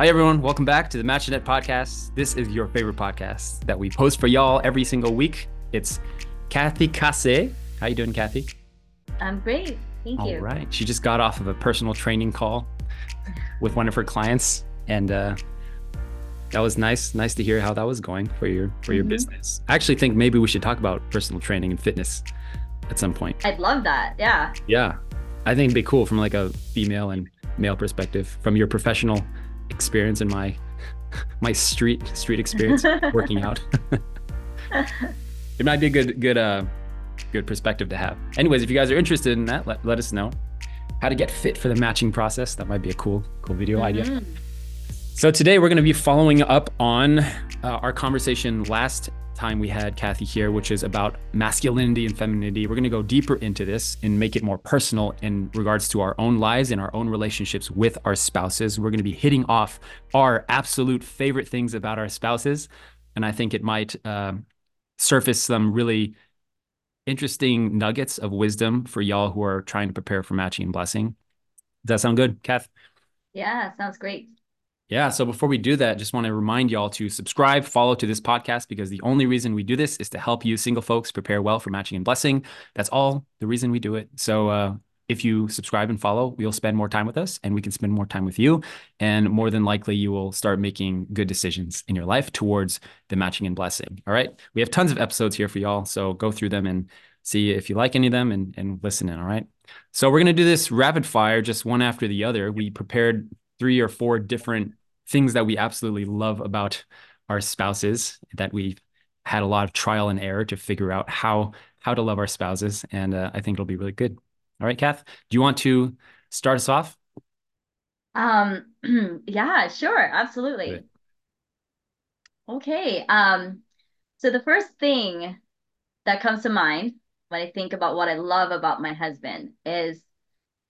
Hi, everyone. Welcome back to the MatchNet podcast. This is your favorite podcast that we post for y'all every single week. It's Kathy Kasse. How you doing, Kathy? I'm great. Thank you. All right. She just got off of a personal training call with one of her clients. And that was nice. Nice to hear how that was going for your business. I actually think maybe we should talk about personal training and fitness at some point. I'd love that. Yeah. Yeah. I think it'd be cool from like a female and male perspective, from your professional experience and my street experience working out. It might be a good perspective to have. Anyways, if you guys are interested in that, let us know how to get fit for the matching process. That might be a cool video idea. So today we're going to be following up on our conversation last time we had Kathy here, which is about masculinity and femininity. We're going to go deeper into this and make it more personal in regards to our own lives and our own relationships with our spouses. We're going to be hitting off our absolute favorite things about our spouses. And I think it might surface some really interesting nuggets of wisdom for y'all who are trying to prepare for matching and blessing. Does that sound good, Kath? Yeah, sounds great. Yeah. So before we do that, just want to remind y'all to subscribe, follow to this podcast, because the only reason we do this is to help you single folks prepare well for matching and blessing. That's all the reason we do it. So if you subscribe and follow, we'll spend more time with us and we can spend more time with you. And more than likely, you will start making good decisions in your life towards the matching and blessing. All right. We have tons of episodes here for y'all. So go through them and see if you like any of them and listen in. All right. So we're going to do this rapid fire, just one after the other. We prepared 3 or 4 different things that we absolutely love about our spouses, that we've had a lot of trial and error to figure out how to love our spouses. And I think it'll be really good. All right, Kath, do you want to start us off? Yeah, sure. Absolutely. Good. Okay. So the first thing that comes to mind when I think about what I love about my husband is,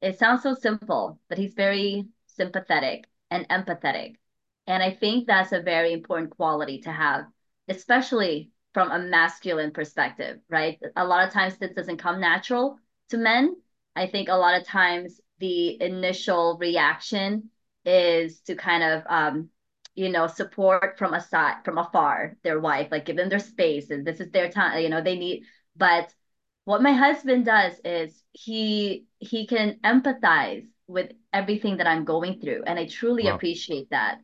it sounds so simple, but he's very sympathetic and empathetic. And I think that's a very important quality to have, especially from a masculine perspective, right? A lot of times this doesn't come natural to men. I think a lot of times the initial reaction is to kind of, support from afar, their wife, like give them their space and this is their time, they need. But what my husband does is he can empathize with everything that I'm going through. And I truly appreciate that.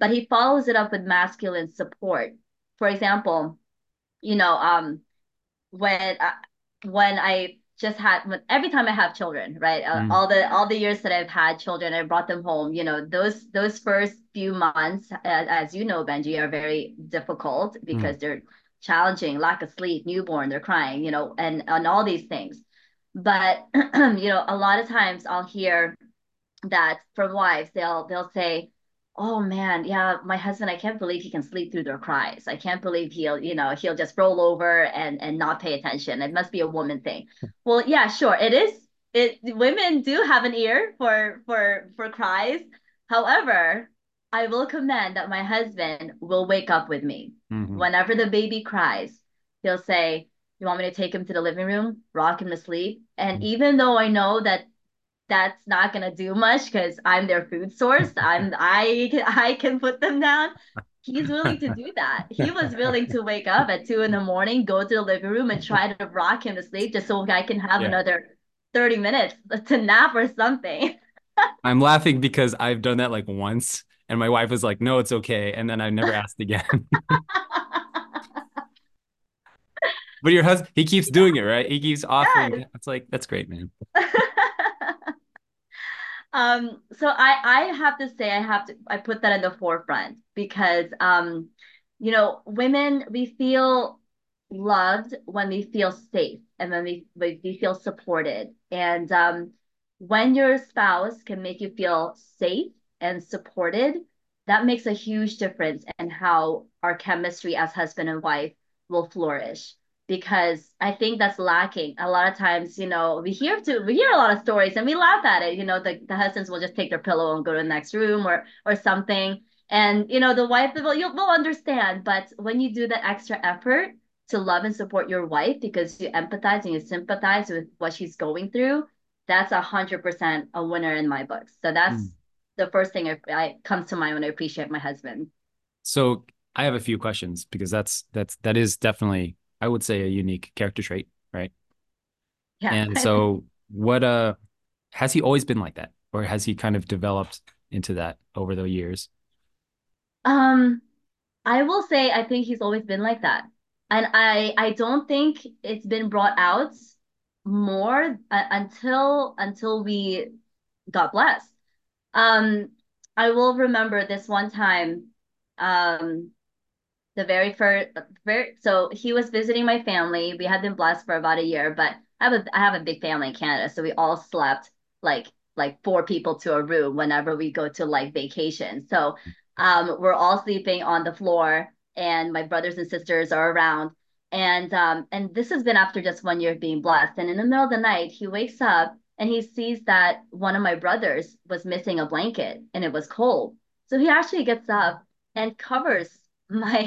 But he follows it up with masculine support. For example, every time I have children, right? All the years that I've had children, I brought them home, those first few months, as you know, Benjy, are very difficult because they're challenging, lack of sleep, newborn, they're crying, and all these things. But, a lot of times I'll hear that from wives, they'll say, oh man, yeah, my husband, I can't believe he can sleep through their cries. I can't believe he'll just roll over and not pay attention. It must be a woman thing. Well, yeah, sure. It is. Women do have an ear for cries. However, I will commend that my husband will wake up with me. Whenever the baby cries, he'll say, you want me to take him to the living room, rock him to sleep? And even though I know that that's not going to do much because I'm their food source, I can put them down. He's willing to do that. He was willing to wake up at 2 a.m, go to the living room and try to rock him to sleep just so I can have another 30 minutes to nap or something. I'm laughing because I've done that like once and my wife was like, no, it's okay. And then I never asked again. But your husband, he keeps doing it, right? He keeps offering it. It's like, that's great, man. So I have to say, I put that in the forefront because, women, we feel loved when we feel safe and when we feel supported. And when your spouse can make you feel safe and supported, that makes a huge difference in how our chemistry as husband and wife will flourish. Because I think that's lacking. A lot of times, we hear a lot of stories and we laugh at it. The husbands will just take their pillow and go to the next room or something. And, the wife, will understand. But when you do that extra effort to love and support your wife because you empathize and you sympathize with what she's going through, that's 100% a winner in my books. So that's the first thing I comes to mind when I appreciate my husband. So I have a few questions, because that is definitely, I would say, a unique character trait, right? Yeah. And so what, has he always been like that, or has he kind of developed into that over the years? I will say, I think he's always been like that. And I don't think it's been brought out more until we got blessed. I will remember this one time, so he was visiting my family. We had been blessed for about a year, but I have a big family in Canada. So we all slept like four people to a room whenever we go to like vacation. So we're all sleeping on the floor, and my brothers and sisters are around. And this has been after just 1 year of being blessed. And in the middle of the night, he wakes up and he sees that one of my brothers was missing a blanket and it was cold. So he actually gets up and covers my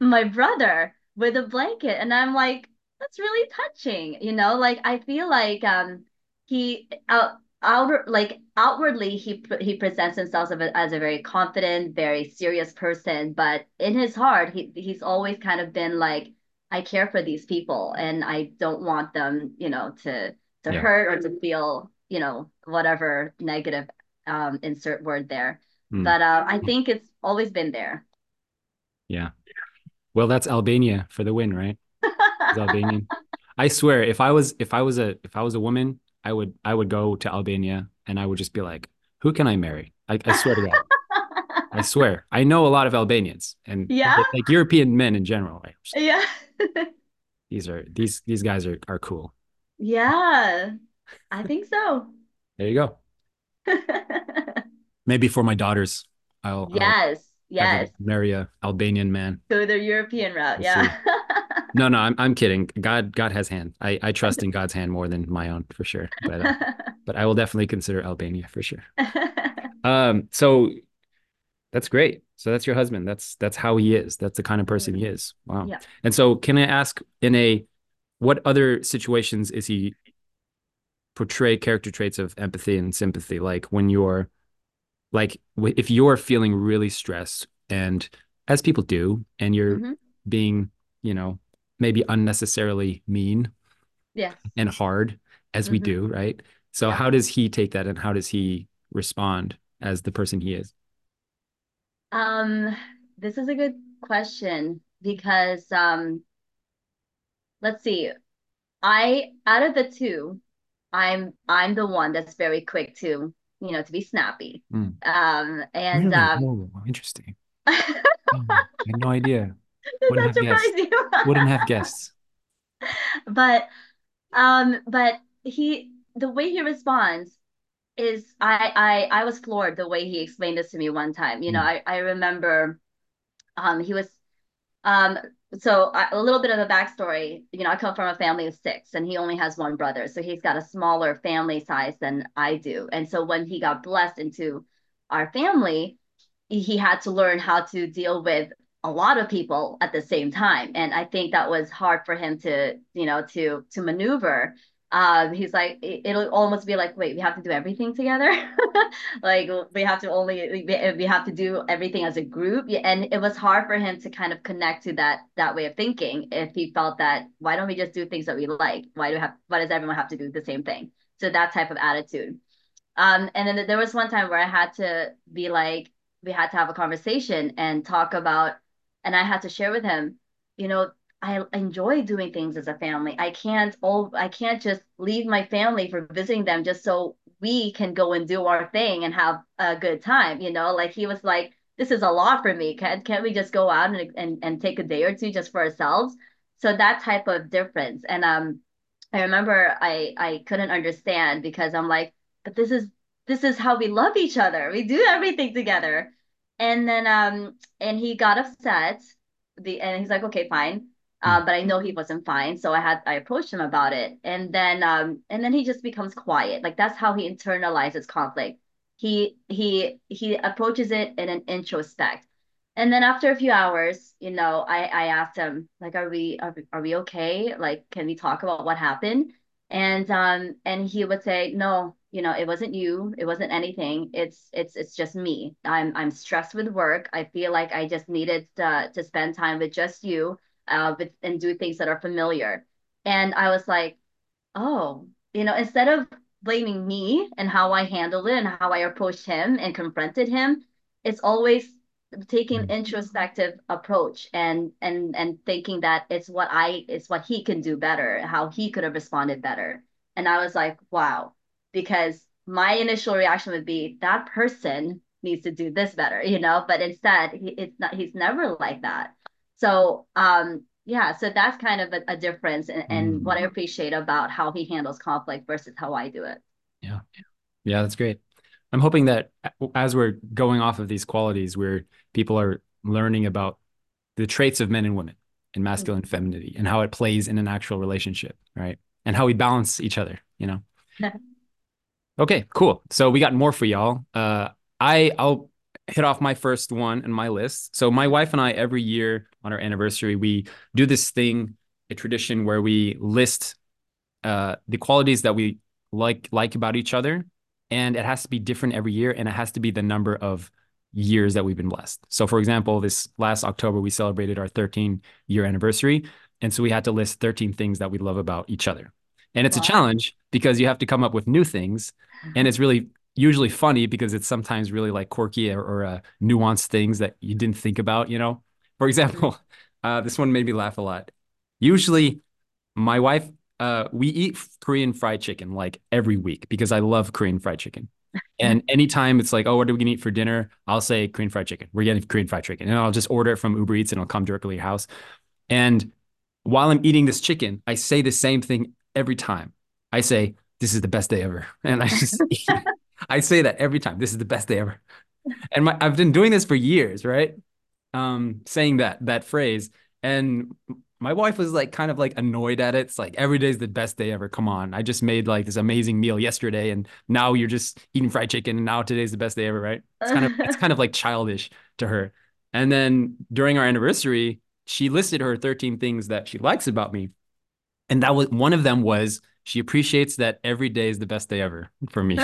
brother with a blanket. And I'm like, that's really touching. You know, like, I feel like outwardly, he presents himself as a very confident, very serious person, but in his heart, he's always kind of been like, I care for these people, and I don't want them, to hurt or to feel, whatever negative insert word there. Mm. But I think it's always been there. Yeah. Well, that's Albania for the win, right? It's Albanian. I swear, if I was a woman, I would go to Albania and I would just be like, who can I marry? I swear to God. I swear. I know a lot of Albanians and like European men in general. Right? Yeah. These guys are cool. Yeah. I think so. There you go. Maybe for my daughters, I'll marry an Albanian man. So the European route. Yeah. No, I'm kidding. God has hand. I trust in God's hand more than my own, for sure. But I will definitely consider Albania for sure. So that's great. So that's your husband. That's how he is. That's the kind of person he is. Wow. Yeah. And so can I ask, what other situations is he portray character traits of empathy and sympathy? Like when you're if you're feeling really stressed, and as people do, and you're being, maybe unnecessarily mean and hard, as we do, right? So how does he take that, and how does he respond as the person he is? This is a good question, because let's see, out of the two, I'm the one that's very quick to, to be snappy. And really? Whoa, interesting. I had no idea. Does that surprise you? Wouldn't have guessed. But the way he responds is, I was floored the way he explained this to me one time. I remember he was a little bit of a backstory. I come from a family of six, and he only has one brother, so he's got a smaller family size than I do. And so when he got blessed into our family, he had to learn how to deal with a lot of people at the same time. And I think that was hard for him to maneuver. He's like, it'll almost be like, wait, we have to do everything together. Like we have to do everything as a group. And it was hard for him to kind of connect to that way of thinking. If he felt that, why don't we just do things that we like? Why does everyone have to do the same thing? So that type of attitude. And then there was one time where I had to be like, we had to have a conversation and talk about, and I had to share with him, I enjoy doing things as a family. I can't just leave my family for visiting them just so we can go and do our thing and have a good time. He was like, this is a lot for me. Can't we just go out and take a day or two just for ourselves? So that type of difference. And I remember I couldn't understand, because I'm like, but this is how we love each other. We do everything together. And then and he got upset. And he's like, okay, fine. But I know he wasn't fine, so I approached him about it, and then he just becomes quiet. Like, that's how he internalizes conflict. He approaches it in an introspect. And then after a few hours, I asked him, like, are we okay? Like, can we talk about what happened? And he would say, no, you know, it wasn't you, it wasn't anything. It's just me. I'm stressed with work. I feel like I just needed to spend time with just you, and do things that are familiar. And I was like, oh, you know, instead of blaming me and how I handled it and how I approached him and confronted him, it's always taking introspective approach and thinking that it's what he can do better, how he could have responded better. And I was like, wow, because my initial reaction would be that person needs to do this better, you know, but instead he's never like that. So, yeah, so that's kind of a difference and what I appreciate about how he handles conflict versus how I do it. Yeah. Yeah, that's great. I'm hoping that as we're going off of these qualities where people are learning about the traits of men and women and masculine femininity and how it plays in an actual relationship, right? And how we balance each other, you know? Okay, cool. So we got more for y'all. I'll hit off my first one in my list. So my wife and I, every year on our anniversary, we do this thing, a tradition where we list the qualities that we like about each other. And it has to be different every year, and it has to be the number of years that we've been blessed. So for example, this last October, we celebrated our 13-year anniversary. And so we had to list 13 things that we love about each other. And it's a challenge because you have to come up with new things. And it's really usually funny because it's sometimes really like quirky or nuanced things that you didn't think about, you know? For example, this one made me laugh a lot. Usually my wife, we eat Korean fried chicken like every week because I love Korean fried chicken. And anytime it's like, oh, what are we gonna eat for dinner? I'll say Korean fried chicken. We're getting Korean fried chicken. And I'll just order it from Uber Eats and it'll come directly to your house. And while I'm eating this chicken, I say the same thing every time. I say, this is the best day ever. And I just eat it. I say that every time. This is the best day ever. And I've been doing this for years, right? Saying that phrase. And my wife was like kind of like annoyed at it. It's like every day is the best day ever. Come on. I just made like this amazing meal yesterday and now you're just eating fried chicken and now today's the best day ever, right? It's kind of like childish to her. And then during our anniversary, she listed her 13 things that she likes about me. And that was one of them was she appreciates that every day is the best day ever for me.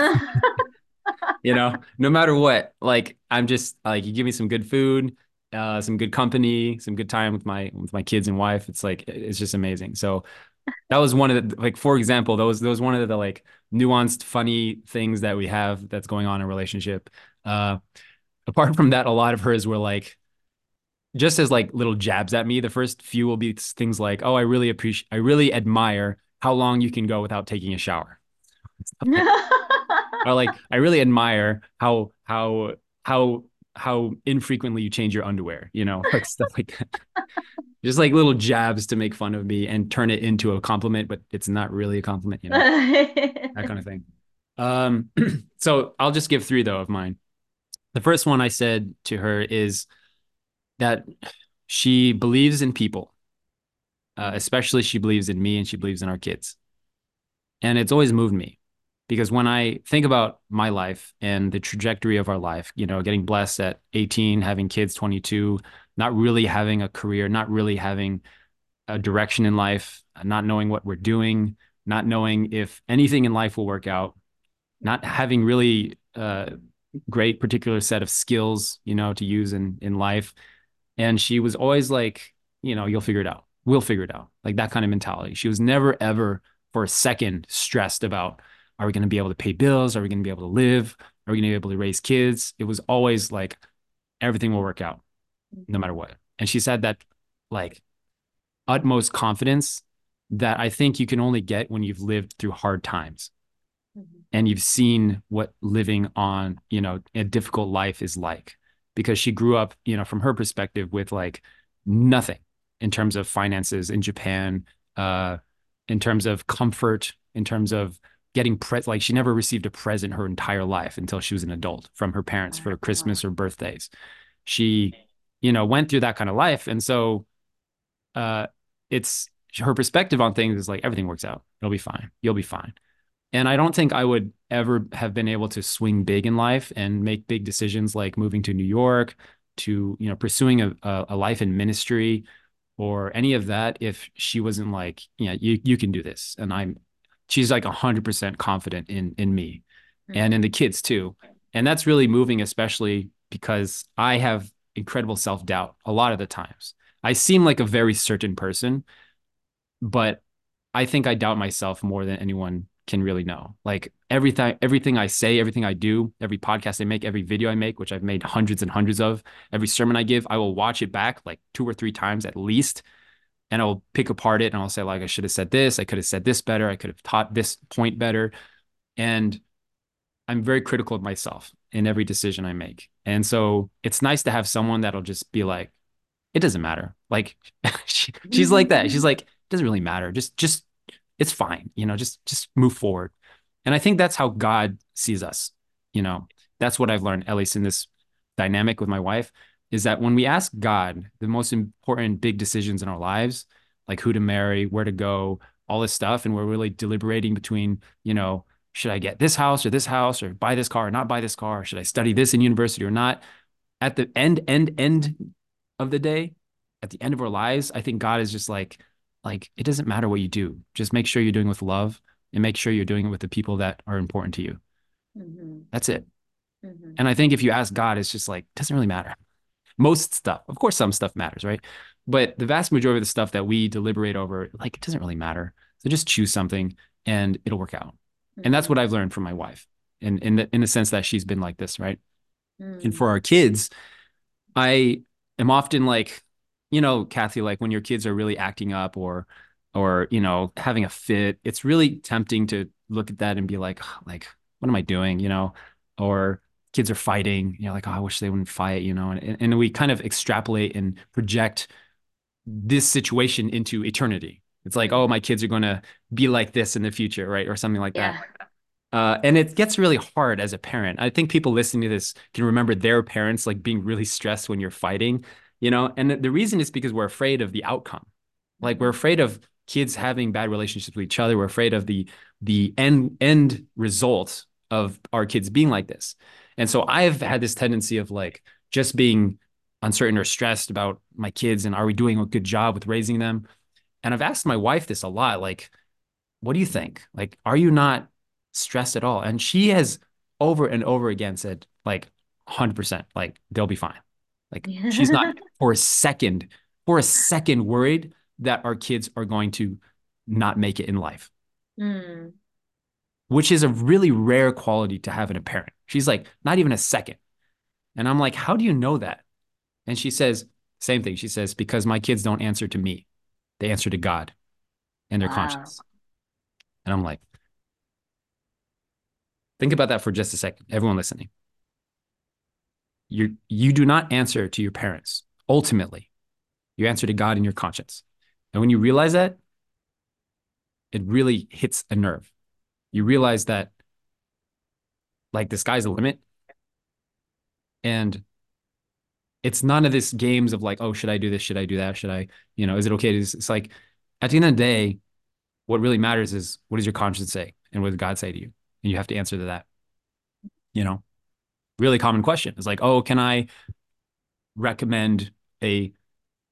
You know, no matter what, like I'm just like, you give me some good food, some good company, some good time with my kids and wife. It's like, it's just amazing. So that was one of the, like, for example, those one of the like nuanced, funny things that we have that's going on in a relationship. Apart from that, a lot of hers were like, just as like little jabs at me. The first few will be things like, oh, I really admire how long you can go without taking a shower. Or like, I really admire how infrequently you change your underwear, you know, like stuff like that. Just like little jabs to make fun of me and turn it into a compliment, but it's not really a compliment, you know, that kind of thing. So I'll just give three though of mine. The first one I said to her is that she believes in people. Especially she believes in me and she believes in our kids. And it's always moved me. Because when I think about my life and the trajectory of our life, you know, getting blessed at 18, having kids 22, not really having a career, not really having a direction in life, not knowing what we're doing, not knowing if anything in life will work out, not having really great particular set of skills, you know, to use in life. And she was always like, you know, you'll figure it out. We'll figure it out. Like that kind of mentality. She was never, ever for a second stressed about, are we going to be able to pay bills? Are we going to be able to live? Are we going to be able to raise kids? It was always like, everything will work out no matter what. And she said that like utmost confidence that I think you can only get when you've lived through hard times and you've seen what living on, you know, a difficult life is like, because she grew up, you know, from her perspective with like nothing in terms of finances in Japan, in terms of comfort, in terms of getting like she never received a present her entire life until she was an adult from her parents for Christmas or birthdays. She, you know, went through that kind of life. And so it's her perspective on things is like, everything works out. It'll be fine. You'll be fine. And I don't think I would ever have been able to swing big in life and make big decisions like moving to New York, to, you know, pursuing a life in ministry or any of that if she wasn't like, you know, you can do this. And she's like 100% confident in me and in the kids too. And that's really moving, especially because I have incredible self-doubt a lot of the times. I seem like a very certain person, but I think I doubt myself more than anyone can really know. Like everything I say, everything I do, every podcast I make, every video I make, which I've made hundreds and hundreds of, every sermon I give, I will watch it back like 2 or 3 times at least. And I'll pick apart it and I'll say like, I should have said this. I could have said this better. I could have taught this point better. And I'm very critical of myself in every decision I make. And so it's nice to have someone that'll just be like, it doesn't matter. Like she's like that. She's like, it doesn't really matter. Just, it's fine. You know, just move forward. And I think that's how God sees us. You know, that's what I've learned, at least in this dynamic with my wife, is that when we ask God the most important big decisions in our lives, like who to marry, where to go, all this stuff, and we're really deliberating between, you know, should I get this house or buy this car or not buy this car? Or should I study this in university or not? At the end of the day, at the end of our lives, I think God is just like, it doesn't matter what you do. Just make sure you're doing it with love and make sure you're doing it with the people that are important to you. Mm-hmm. That's it. Mm-hmm. And I think if you ask God, it's just like, doesn't really matter. Most stuff, of course, some stuff matters, right? But the vast majority of the stuff that we deliberate over, like, it doesn't really matter. So just choose something and it'll work out. Mm-hmm. And that's what I've learned from my wife. And in the sense that she's been like this, right? Mm-hmm. And for our kids, I am often like, you know, Kathy, like when your kids are really acting up or, you know, having a fit, it's really tempting to look at that and be like, what am I doing? You know, or kids are fighting, you know, like, oh, I wish they wouldn't fight, you know, and we kind of extrapolate and project this situation into eternity. It's like, oh, my kids are going to be like this in the future, right? Or something like that. And it gets really hard as a parent. I think people listening to this can remember their parents like being really stressed when you're fighting, you know, and the reason is because we're afraid of the outcome. Like we're afraid of kids having bad relationships with each other. We're afraid of the end result of our kids being like this. And so I've had this tendency of like just being uncertain or stressed about my kids and are we doing a good job with raising them? And I've asked my wife this a lot, like, what do you think? Like, are you not stressed at all? And she has over and over again said like 100%, like they'll be fine. Like she's not for a second worried that our kids are going to not make it in life. Mm. Which is a really rare quality to have in a parent. She's like, not even a second. And I'm like, how do you know that? And she says, same thing. She says, because my kids don't answer to me. They answer to God and their conscience. And I'm like, think about that for just a second. Everyone listening. You do not answer to your parents. Ultimately, you answer to God and your conscience. And when you realize that, it really hits a nerve. You realize that like the sky's the limit. And it's none of this games of like, oh, should I do this? Should I do that? Should I, you know, is it okay to do this? It's like at the end of the day, what really matters is what does your conscience say? And what does God say to you? And you have to answer to that. You know, really common question is like, oh, can I recommend a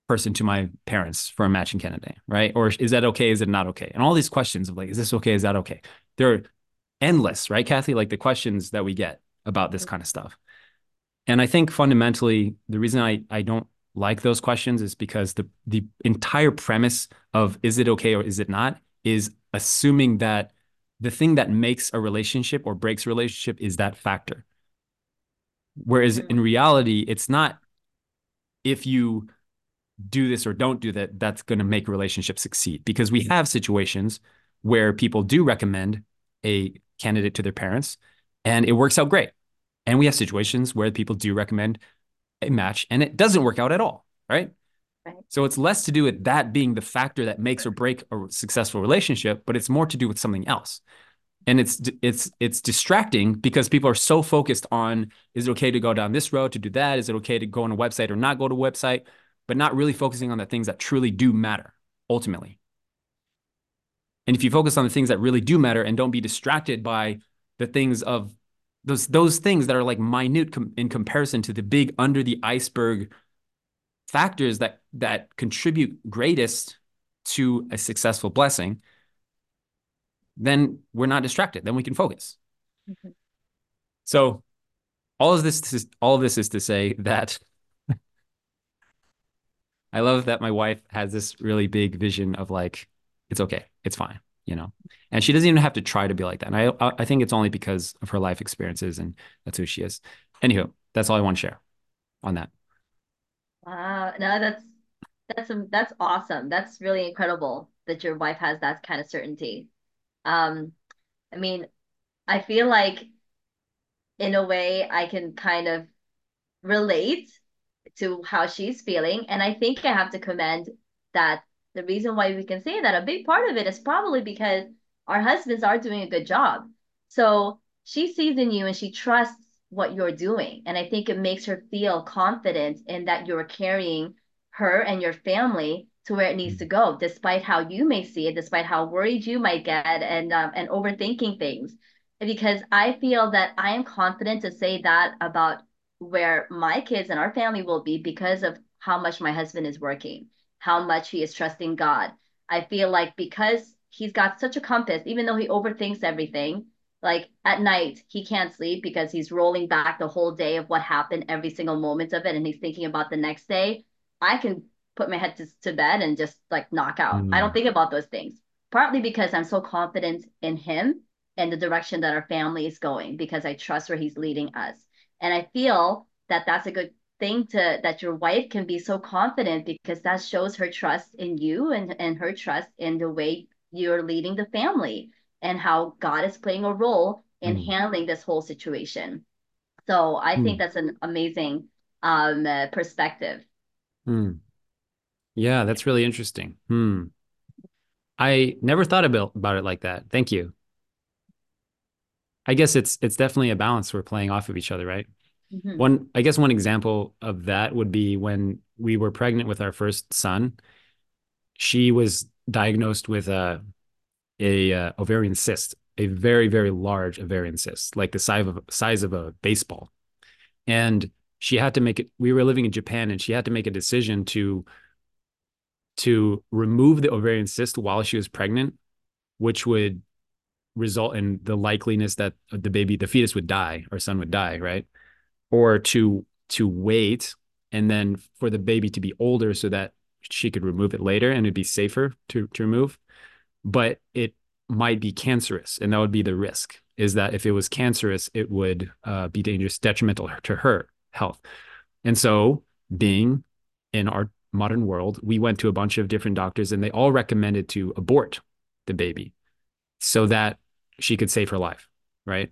person to my parents for a matching candidate, right? Or is that okay? Is it not okay? And all these questions of like, is this okay? Is that okay? They're endless, right, Kathy? Like the questions that we get about this kind of stuff. And I think fundamentally, the reason I don't like those questions is because the entire premise of is it okay or is it not is assuming that the thing that makes a relationship or breaks a relationship is that factor. Whereas in reality, it's not if you do this or don't do that, that's going to make relationships succeed. Because we have situations where people do recommend a candidate to their parents and it works out great. And we have situations where people do recommend a match and it doesn't work out at all, right? Right. So it's less to do with that being the factor that makes or break a successful relationship, but it's more to do with something else. And it's distracting because people are so focused on, is it okay to go down this road to do that? Is it okay to go on a website or not go to a website? But not really focusing on the things that truly do matter, ultimately. And if you focus on the things that really do matter and don't be distracted by the things of those things that are like minute in comparison to the big under the iceberg factors that contribute greatest to a successful blessing, then we're not distracted. Then we can focus. Mm-hmm. So all of this is to say that I love that my wife has this really big vision of like, it's okay, it's fine, you know, and she doesn't even have to try to be like that. And I think it's only because of her life experiences, and that's who she is. Anywho, that's all I want to share on that. Wow, no, that's awesome. That's really incredible that your wife has that kind of certainty. I mean, I feel like in a way I can kind of relate to how she's feeling. And I think I have to commend that the reason why we can say that, a big part of it is probably because our husbands are doing a good job. So she sees in you and she trusts what you're doing. And I think it makes her feel confident in that you're carrying her and your family to where it needs to go, despite how you may see it, despite how worried you might get and overthinking things. Because I feel that I am confident to say that about where my kids and our family will be because of how much my husband is working, how much he is trusting God. I feel like because he's got such a compass, even though he overthinks everything, like at night, he can't sleep because he's rolling back the whole day of what happened, every single moment of it. And he's thinking about the next day. I can put my head to bed and just like knock out. I don't think about those things, partly because I'm so confident in him and the direction that our family is going, because I trust where he's leading us. And I feel that that's a good thing that your wife can be so confident, because that shows her trust in you and her trust in the way you're leading the family and how God is playing a role in handling this whole situation. So I think that's an amazing perspective. Yeah, that's really interesting. I never thought about it like that. Thank you. I guess it's definitely a balance. We're playing off of each other, right? Mm-hmm. I guess one example of that would be when we were pregnant with our first son. She was diagnosed with a ovarian cyst, a very, very large ovarian cyst, like the size of a baseball. And she had to make it. We were living in Japan, and she had to make a decision to remove the ovarian cyst while she was pregnant, which would result in the likeliness that the fetus would die, our son would die, right? Or to wait and then for the baby to be older so that she could remove it later and it'd be safer to remove. But it might be cancerous, and that would be the risk, is that if it was cancerous, it would be dangerous, detrimental to her health. And so, being in our modern world, we went to a bunch of different doctors, and they all recommended to abort the baby so that she could save her life, right?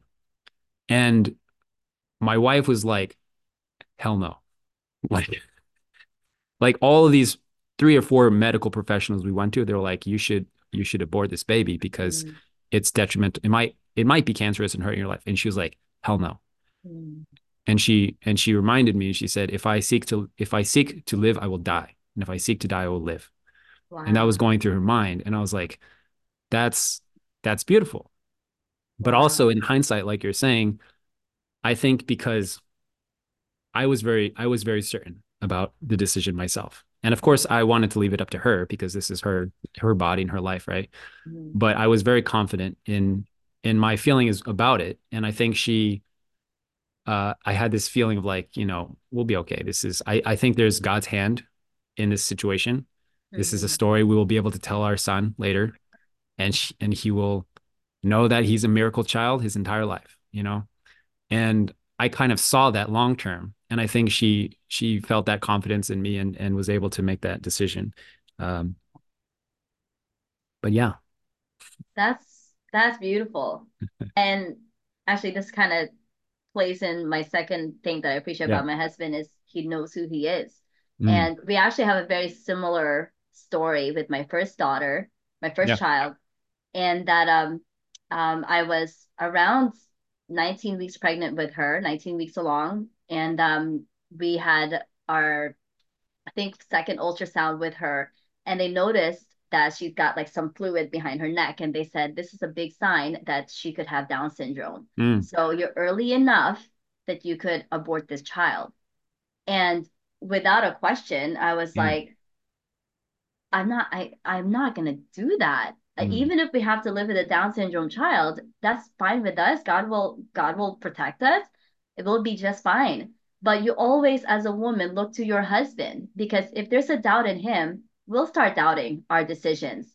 And my wife was like, hell no. Like all of these 3 or 4 medical professionals we went to, they were like, you should abort this baby because it's detrimental. It might be cancerous and hurt your life. And she was like, hell no. And she reminded me, she said, if I seek to live, I will die. And if I seek to die, I will live. Wow. And that was going through her mind. And I was like, that's beautiful. But also in hindsight, like you're saying, I think because I was very certain about the decision myself. And of course I wanted to leave it up to her because this is her body and her life, right? Mm-hmm. But I was very confident in my feelings about it. And I think I had this feeling of like, you know, we'll be okay. I think there's God's hand in this situation. Mm-hmm. This is a story we will be able to tell our son later. And he will know that he's a miracle child his entire life, you know? And I kind of saw that long term. And I think she felt that confidence in me and was able to make that decision. But yeah. That's beautiful. And actually this kind of plays in my second thing that I appreciate about my husband is he knows who he is. And we actually have a very similar story with my first daughter, my first child. And that I was around 19 weeks pregnant with her, 19 weeks along. And we had our, I think, second ultrasound with her. And they noticed that she's got like some fluid behind her neck. And they said, this is a big sign that she could have Down syndrome. So you're early enough that you could abort this child. And without a question, I was like, I'm not going to do that. Even if we have to live with a Down syndrome child, that's fine with us. God will protect us. It will be just fine. But you always, as a woman, look to your husband, because if there's a doubt in him, we'll start doubting our decisions.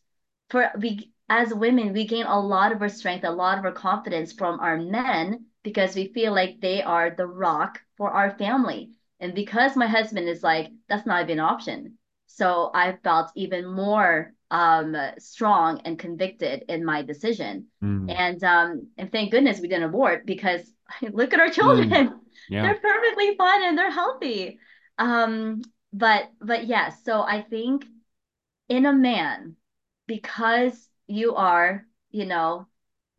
As women, we gain a lot of our strength, a lot of our confidence from our men, because we feel like they are the rock for our family. And because my husband is like, that's not even an option. So I felt even more strong and convicted in my decision. And thank goodness we didn't abort, because look at our children. Yeah. They're perfectly fine and they're healthy. But yes, so I think in a man, because you are,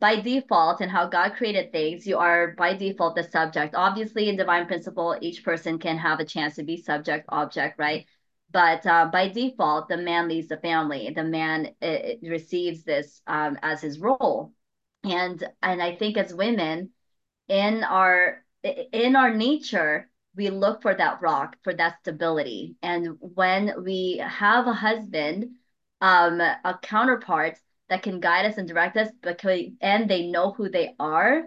by default, and how God created things, you are by default the subject. Obviously, in divine principle, each person can have a chance to be subject, object, right? But by default, the man leads the family. The man receives this as his role. And I think as women, in our nature, we look for that rock, for that stability. And when we have a husband, a counterpart that can guide us and direct us, and they know who they are,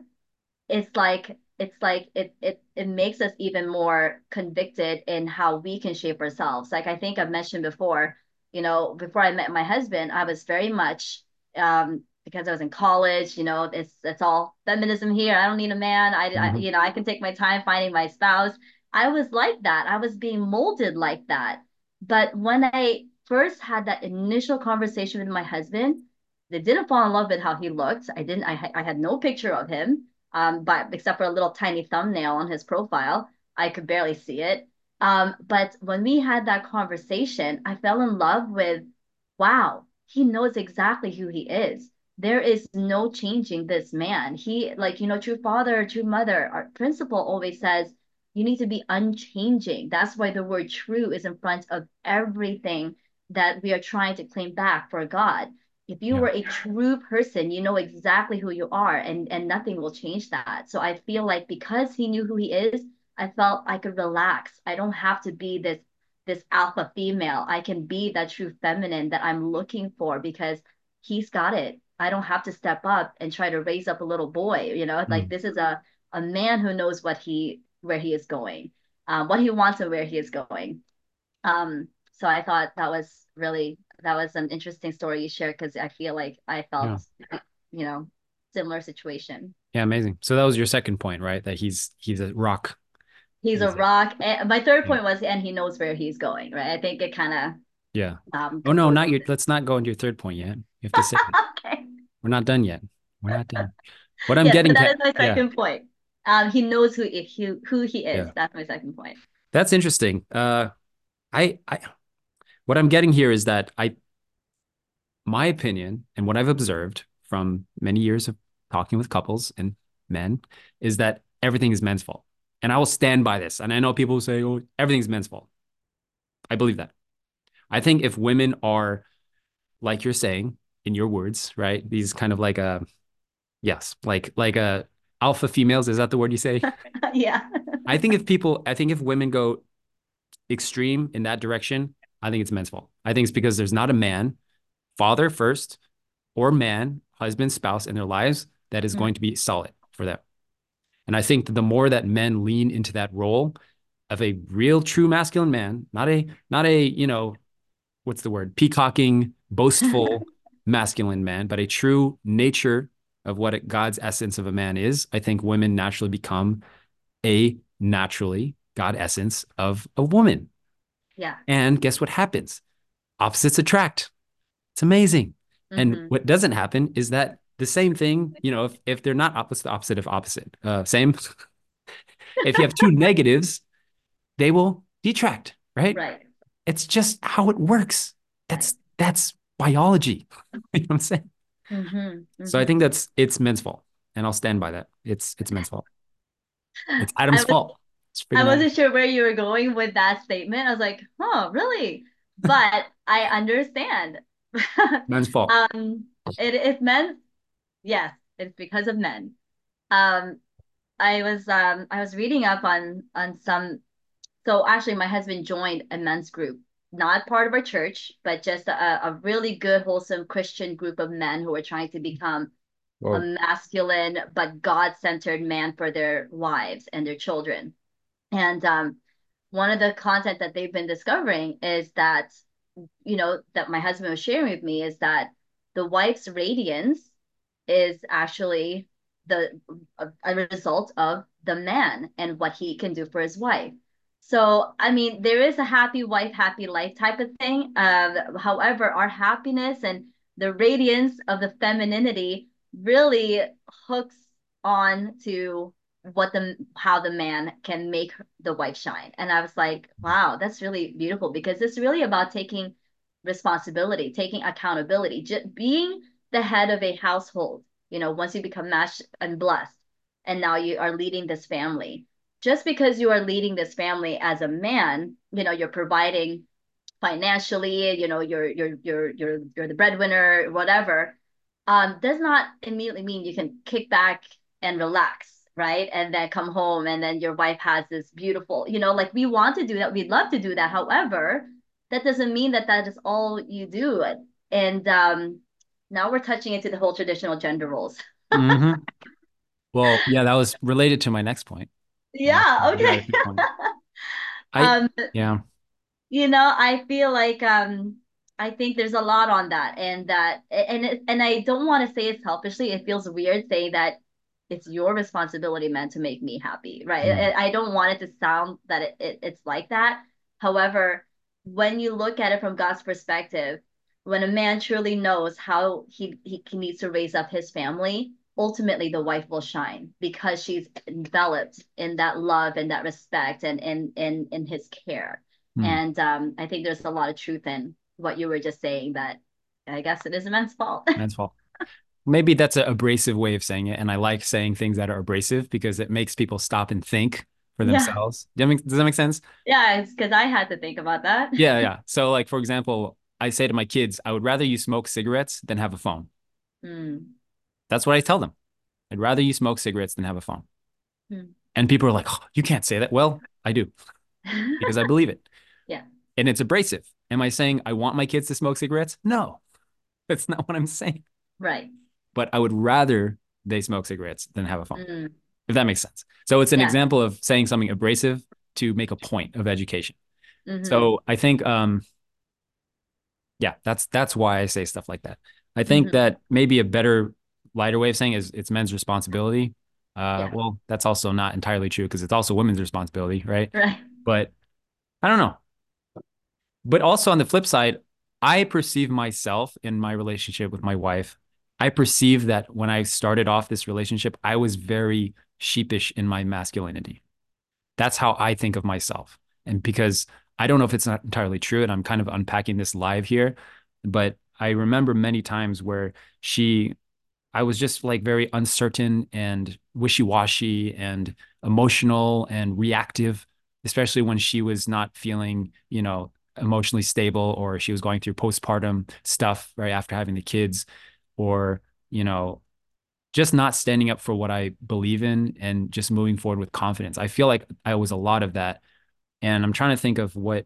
it makes us even more convicted in how we can shape ourselves. Like I think I've mentioned before, before I met my husband, I was very much, because I was in college, it's all feminism here. I don't need a man. I can take my time finding my spouse. I was like that. I was being molded like that. But when I first had that initial conversation with my husband, they didn't fall in love with how he looked. I had no picture of him, but except for a little tiny thumbnail on his profile, I could barely see it. But when we had that conversation, I fell in love with, wow, he knows exactly who he is. There is no changing this man. He, true father, true mother, our principal always says, you need to be unchanging. That's why the word true is in front of everything that we are trying to claim back for God. If you were a true person, you know exactly who you are, and nothing will change that. So I feel like because he knew who he is, I felt I could relax. I don't have to be this alpha female. I can be that true feminine that I'm looking for because he's got it. I don't have to step up and try to raise up a little boy. This is a man who knows where he is going, what he wants and where he is going. So I thought that was an interesting story you shared, because I feel like I felt, similar situation. Yeah, amazing. So that was your second point, right? That he's a rock. He's a rock. And my third point was, and he knows where he's going, right? I think it kind of. Yeah. Oh no, not your. Let's not go into your third point yet. You have to say. Okay. We're not done yet. We're not done. What I'm getting. So that is my second point. He knows who he is. Yeah. That's my second point. That's interesting. What I'm getting here is that my opinion and what I've observed from many years of talking with couples and men is that everything is men's fault. And I will stand by this. And I know people say, oh, everything's men's fault. I believe that. I think if women are, like you're saying, in your words, right? These kind of like alpha females, is that the word you say? Yeah. I think if women go extreme in that direction, I think it's men's fault. I think it's because there's not a man, father first, or man, husband, spouse in their lives that is going to be solid for them. And I think that the more that men lean into that role of a real, true masculine man, not a, what's the word? Peacocking, boastful masculine man, but a true nature of what God's essence of a man is, I think women naturally become a naturally God essence of a woman. Yeah. And guess what happens? Opposites attract. It's amazing. Mm-hmm. And what doesn't happen is that the same thing, if they're not opposite, the opposite of opposite, same. If you have two negatives, they will detract, right? Right. It's just how it works. That's biology. You know what I'm saying? Mm-hmm. Mm-hmm. So I think it's men's fault, and I'll stand by that. It's men's fault. It's Adam's fault. I wasn't sure where you were going with that statement. I was like, oh, really? But I understand. Men's fault. It is men. Yes, it's because of men. I was reading up on some. So actually, my husband joined a men's group not part of our church, but just a really good, wholesome Christian group of men who are trying to become a masculine but God-centered man for their wives and their children. And one of the content that they've been discovering is that, you know, that my husband was sharing with me is that the wife's radiance is actually a result of the man and what he can do for his wife. So, I mean, there is a happy wife, happy life type of thing. However, our happiness and the radiance of the femininity really hooks on to how the man can make the wife shine. And I was like, wow, that's really beautiful, because it's really about taking responsibility, taking accountability, just being the head of a household. You know, once you become matched and blessed, and now you are leading this family. Just because you are leading this family as a man, you know, you're providing financially, you know, you're the breadwinner, whatever, does not immediately mean you can kick back and relax, right? And then come home and then your wife has this beautiful, you know, like we want to do that. We'd love to do that. However, that doesn't mean that that is all you do. And now we're touching into the whole traditional gender roles. Mm-hmm. Well, yeah, that was related to my next point. Yeah. Okay. Yeah. You know, I feel like I think there's a lot on that, and that, and I don't want to say it selfishly. It feels weird saying that it's your responsibility, man, to make me happy, right? Mm. I don't want it to sound that it's like that. However, when you look at it from God's perspective, when a man truly knows how he needs to raise up his family, ultimately the wife will shine because she's enveloped in that love and that respect and in his care. Mm. And I think there's a lot of truth in what you were just saying, that I guess it is a man's fault. Man's fault. Maybe that's an abrasive way of saying it. And I like saying things that are abrasive because it makes people stop and think for themselves. Yeah. Does that make sense? Yeah, it's because I had to think about that. Yeah. So like, for example, I say to my kids, I would rather you smoke cigarettes than have a phone. Mm. That's what I tell them. I'd rather you smoke cigarettes than have a phone. Mm. And people are like, oh, you can't say that. Well, I do, because I believe it. Yeah. And it's abrasive. Am I saying I want my kids to smoke cigarettes? No, that's not what I'm saying. Right. But I would rather they smoke cigarettes than have a phone, if that makes sense. So it's an example of saying something abrasive to make a point of education. Mm-hmm. So I think, that's why I say stuff like that. I think that maybe a better, lighter way of saying is it's men's responsibility. Well, that's also not entirely true because it's also women's responsibility, right? But I don't know. But also on the flip side, I perceive myself in my relationship with my wife. I perceive that when I started off this relationship, I was very sheepish in my masculinity. That's how I think of myself. And because I don't know if it's not entirely true, and I'm kind of unpacking this live here, but I remember many times where I was just like very uncertain and wishy-washy and emotional and reactive, especially when she was not feeling, you know, emotionally stable, or she was going through postpartum stuff right after having the kids, or, you know, just not standing up for what I believe in and just moving forward with confidence. I feel like I was a lot of that. And I'm trying to think of what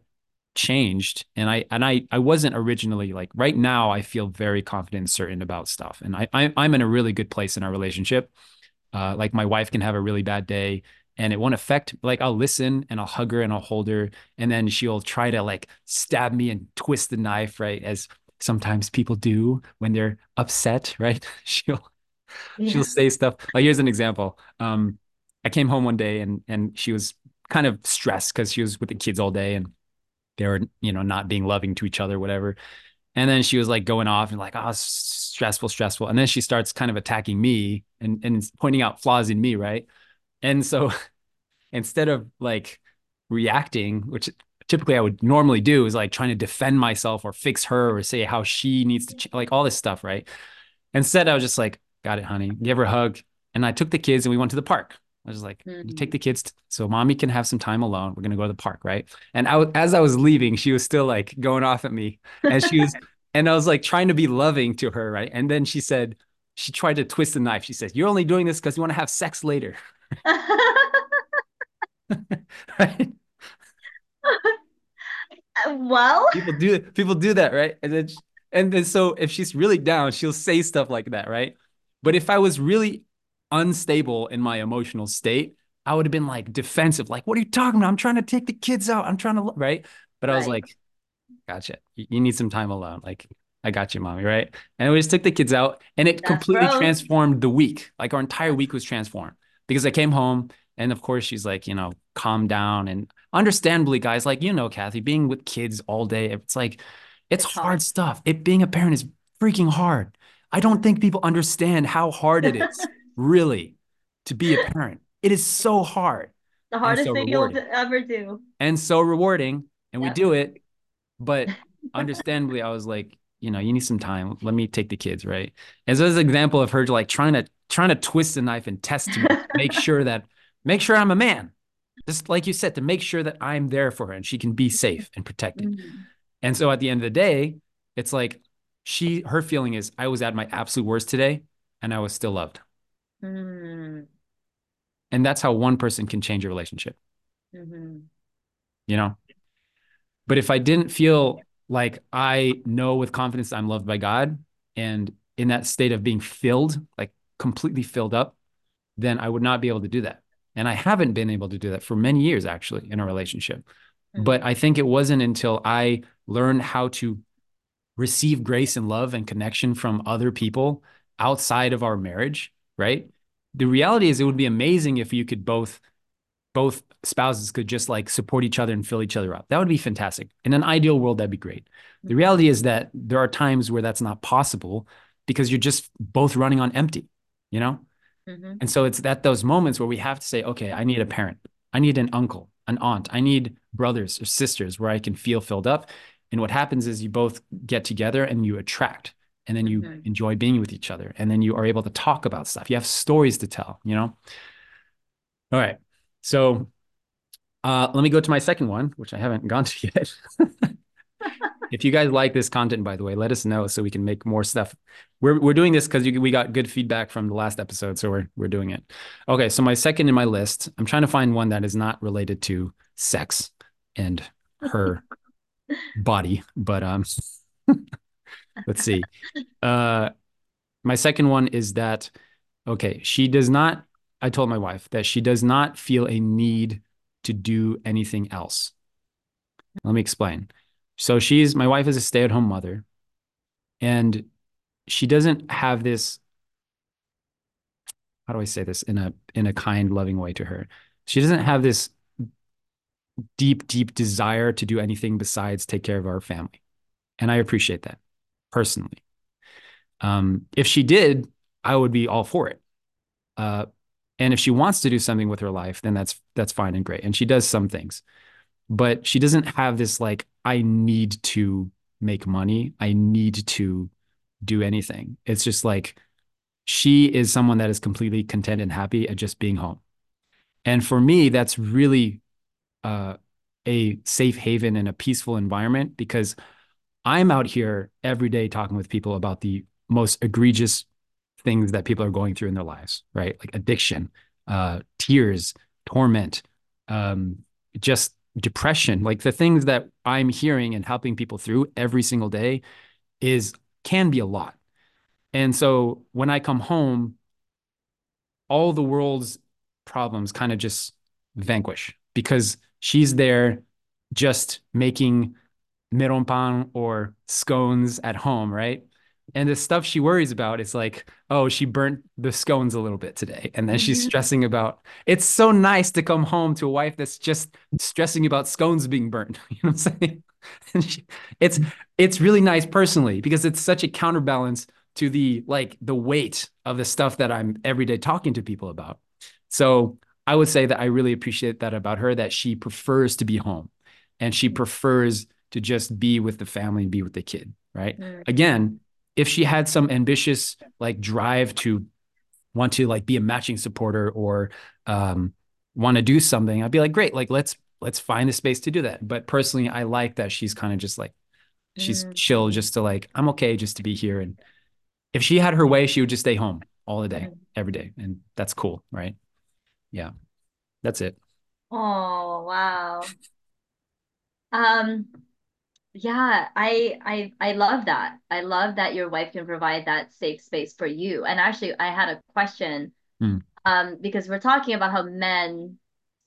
changed. And I wasn't originally like, right now I feel very confident and certain about stuff. And I'm in a really good place in our relationship. Like my wife can have a really bad day and it won't affect, like I'll listen and I'll hug her and I'll hold her. And then she'll try to like stab me and twist the knife, right? As sometimes people do when they're upset, right? She'll say stuff. Like here's an example. I came home one day and she was kind of stressed because she was with the kids all day and they were, you know, not being loving to each other, whatever. And then she was like going off and like, oh, stressful. And then she starts kind of attacking me and pointing out flaws in me, right? And so instead of like reacting, which typically I would normally do, is like trying to defend myself or fix her or say how she needs to, like all this stuff, right? Instead, I was just like, got it, honey. Give her a hug. And I took the kids and we went to the park. I was like, you take the kids so mommy can have some time alone. We're going to go to the park, right? And as I was leaving, she was still like going off at me. And I was like trying to be loving to her, right? And then she tried to twist the knife. She said, you're only doing this because you want to have sex later. Right? Well, people do that, right? And then so if she's really down, she'll say stuff like that, right? But if I was really unstable in my emotional state, I would have been like defensive, like, what are you talking about? I'm trying to take the kids out. I'm trying to, right? But I was like, gotcha. You need some time alone. Like, I got you, mommy, right? And we just took the kids out, and it completely transformed the week. Like, our entire week was transformed because I came home, and of course she's like, calm down. And understandably, guys, like, Kathy, being with kids all day, it's like, it's hard stuff. Being a parent is freaking hard. I don't think people understand how hard it is really to be a parent. It is so hard. The hardest thing you'll ever do. And so rewarding. And we do it. But understandably, I was like, you need some time. Let me take the kids, right? And so there's an example of her like trying to twist the knife and test me, make sure I'm a man. Just like you said, to make sure that I'm there for her and she can be safe and protected. Mm-hmm. And so at the end of the day, it's like her feeling is, I was at my absolute worst today and I was still loved. Mm. And that's how one person can change a relationship, mm-hmm. But if I didn't feel like I know with confidence I'm loved by God, and in that state of being filled, like completely filled up, then I would not be able to do that. And I haven't been able to do that for many years, actually, in a relationship. Mm-hmm. But I think it wasn't until I learned how to receive grace and love and connection from other people outside of our marriage, right? The reality is, it would be amazing if you could both spouses could just like support each other and fill each other up. That would be fantastic. In an ideal world, that'd be great. The reality is that there are times where that's not possible because you're just both running on empty, Mm-hmm. And so it's at those moments where we have to say, okay, I need a parent. I need an uncle, an aunt. I need brothers or sisters where I can feel filled up. And what happens is you both get together and you attract. And then you enjoy being with each other. And then you are able to talk about stuff. You have stories to tell, All right. So let me go to my second one, which I haven't gone to yet. If you guys like this content, by the way, let us know so we can make more stuff. We're doing this because we got good feedback from the last episode. So we're doing it. Okay. So my second in my list, I'm trying to find one that is not related to sex and her body, but let's see. My second one is that, okay, I told my wife that she does not feel a need to do anything else. Let me explain. So my wife is a stay-at-home mother, and she doesn't have this, how do I say this in a kind, loving way to her? She doesn't have this deep, deep desire to do anything besides take care of our family. And I appreciate that. Personally, if she did, I would be all for it. And if she wants to do something with her life, then that's fine and great. And she does some things, but she doesn't have this like, I need to make money. I need to do anything. It's just like, she is someone that is completely content and happy at just being home. And for me, that's really a safe haven and a peaceful environment, because I'm out here every day talking with people about the most egregious things that people are going through in their lives, right? Like addiction, tears, torment, just depression. Like the things that I'm hearing and helping people through every single day can be a lot. And so when I come home, all the world's problems kind of just vanquish, because she's there just making meronpan or scones at home, right? And the stuff she worries about is like, oh, she burnt the scones a little bit today. And then she's stressing about, it's so nice to come home to a wife that's just stressing about scones being burnt. You know what I'm saying? And it's really nice personally, because it's such a counterbalance to the weight of the stuff that I'm every day talking to people about. So I would say that I really appreciate that about her, that she prefers to be home, and she prefers to just be with the family and be with the kid, right? Again, if she had some ambitious drive to want to be a matching supporter or want to do something, I'd be like, great, let's find the space to do that. But personally, I like that she's kind of just she's chill, just to I'm okay just to be here. And if she had her way, she would just stay home all the day, every day. And that's cool, right? Yeah, that's it. Oh, wow. Yeah, I love that. I love that your wife can provide that safe space for you. And actually, I had a question because we're talking about how men,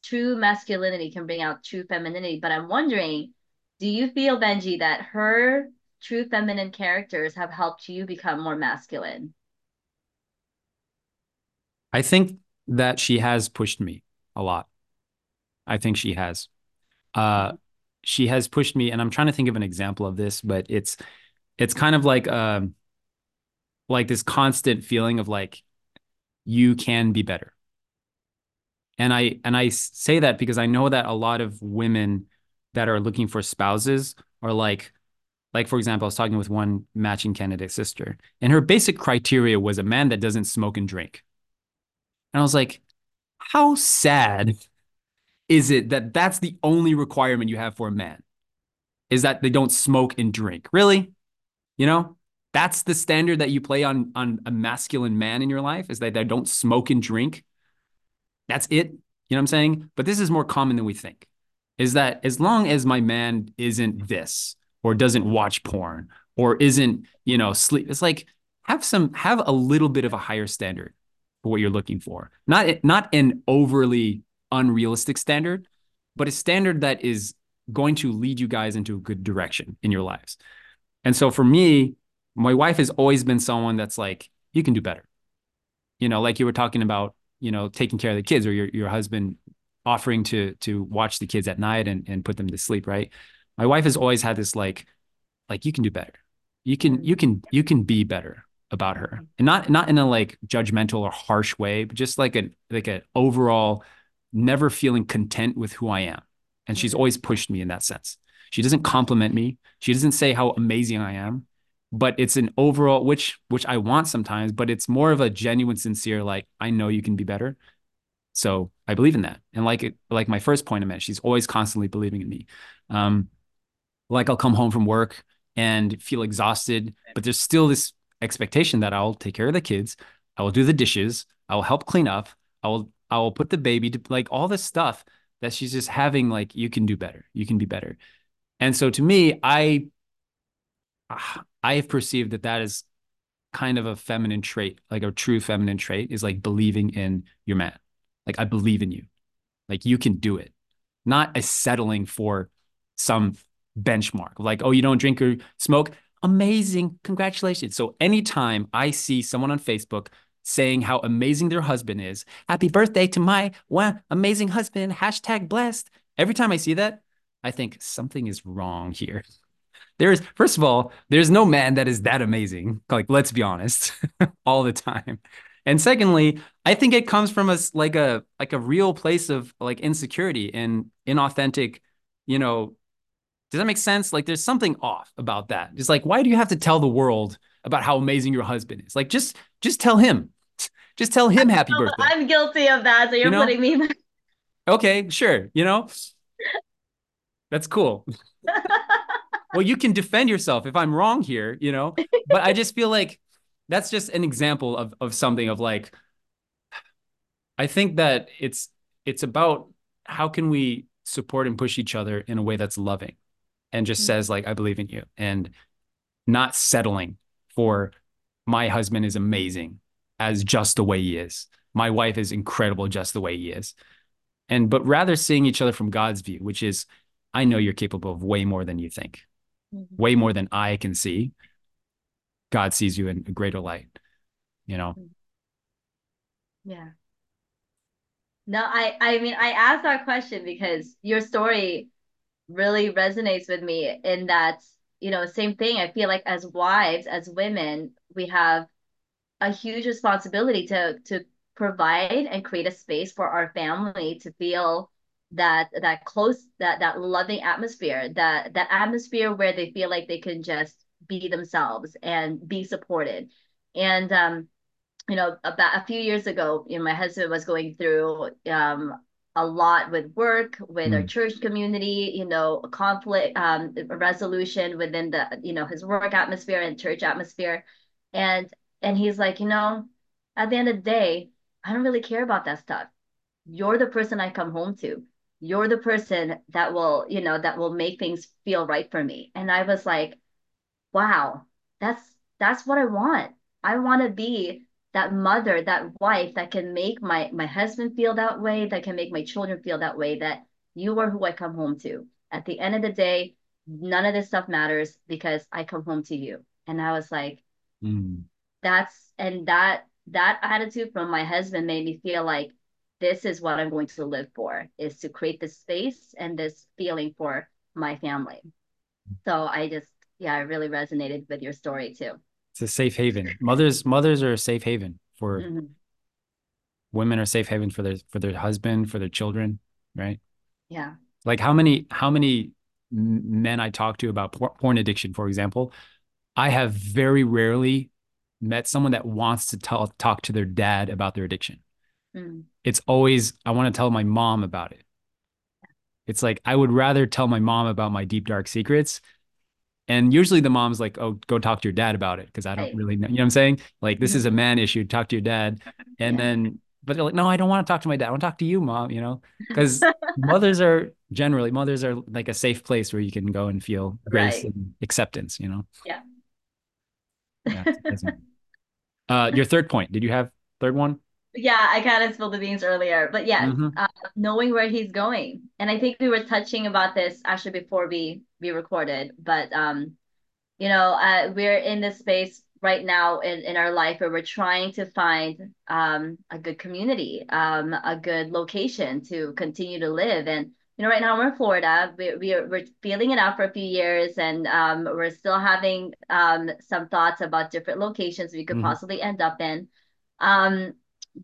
true masculinity can bring out true femininity. But I'm wondering, do you feel, Benjy, that her true feminine characters have helped you become more masculine? I think that she has pushed me a lot. I think she has. She has pushed me, and I'm trying to think of an example of this, but it's kind of like this constant feeling of like, you can be better. And I say that because I know that a lot of women that are looking for spouses are like, for example, I was talking with one matching candidate sister, and her basic criteria was a man that doesn't smoke and drink. And I was like, how sad is it that that's the only requirement you have for a man, is that they don't smoke and drink? Really? You know, that's the standard that you play on a masculine man in your life, is that they don't smoke and drink. That's it. You know what I'm saying? But this is more common than we think, is that as long as my man isn't this, or doesn't watch porn, or isn't, you know, sleep, it's like, have a little bit of a higher standard for what you're looking for. Not an overly unrealistic standard, but a standard that is going to lead you guys into a good direction in your lives. And so for me, my wife has always been someone that's like, you can do better. You know, like you were talking about, you know, taking care of the kids, or your husband offering to watch the kids at night and put them to sleep, right? My wife has always had this like you can do better. You can be better about her. And not in a like judgmental or harsh way, but just like an overall never feeling content with who I am. And she's always pushed me in that sense. She doesn't compliment me. She doesn't say how amazing I am, but it's an overall, which I want sometimes, but it's more of a genuine, sincere, like, I know you can be better. So I believe in that. And like my first point I made, she's always constantly believing in me. Like I'll come home from work and feel exhausted, but there's still this expectation that I'll take care of the kids. I will do the dishes. I will help clean up. I will put the baby to, like, all this stuff that she's just having, like, you can do better. You can be better. And so to me, I have perceived that is kind of a feminine trait, like a true feminine trait, is like believing in your man. Like, I believe in you. Like, you can do it. Not a settling for some benchmark. Like, oh, you don't drink or smoke? Amazing. Congratulations. So anytime I see someone on Facebook saying how amazing their husband is, happy birthday to my amazing husband, #blessed. Every time I see that, I think something is wrong here. First of all, there's no man that is that amazing. Like, let's be honest, all the time. And secondly, I think it comes from us like a real place of like insecurity and inauthentic, you know, does that make sense? Like, there's something off about that. It's like, why do you have to tell the world about how amazing your husband is? Like, just tell him. Just tell him happy birthday. I'm guilty of that, so you're putting me in my... Okay, sure. You know? That's cool. Well, you can defend yourself if I'm wrong here, you know? But I just feel like that's just an example of something of like, I think that it's about how can we support and push each other in a way that's loving and just says like, I believe in you, and not settling for my husband is amazing as just the way he is. My wife is incredible just the way he is. But rather seeing each other from God's view, which is, I know you're capable of way more than you think, way more than I can see. God sees you in a greater light, you know? Yeah. No, I mean, I asked that question because your story really resonates with me in that, you know, same thing. I feel like as wives, as women, we have a huge responsibility to provide and create a space for our family to feel that close, that loving atmosphere, that atmosphere where they feel like they can just be themselves and be supported. And, you know, about a few years ago, you know, my husband was going through a lot with work, with our church community, you know, conflict resolution within the, you know, his work atmosphere and church atmosphere. And he's like, you know, at the end of the day, I don't really care about that stuff. You're the person I come home to. you're the person that will, you know, that will make things feel right for me. And I was like, wow, that's what I want. I want to be that mother, that wife that can make my husband feel that way, that can make my children feel that way, that you are who I come home to. At the end of the day, none of this stuff matters because I come home to you. And I was like, that attitude from my husband made me feel like this is what I'm going to live for, is to create this space and this feeling for my family. So I just, I really resonated with your story too. It's a safe haven. Mothers are a safe haven for women, are safe haven for their husband, for their children. Right. Yeah. Like how many men I talk to about porn addiction, for example, I have very rarely met someone that wants to talk to their dad about their addiction. It's always, I want to tell my mom about it. It's like, I would rather tell my mom about my deep, dark secrets. And usually the mom's like, oh, go talk to your dad about it, because I don't really know. You know what I'm saying? Like, this is a man issue. Talk to your dad. And then, but they're like, no, I don't want to talk to my dad. I want to talk to you, mom, you know, because mothers are like a safe place where you can go and feel grace and acceptance, you know? Yeah. Your third point, did you have third one? Yeah, I kind of spilled the beans earlier, but knowing where he's going. And I think we were touching about this actually before we recorded, but we're in this space right now in our life where we're trying to find a good community, a good location to continue to live. And, you know, right now we're in Florida, we're feeling it out for a few years, and we're still having some thoughts about different locations we could possibly end up in.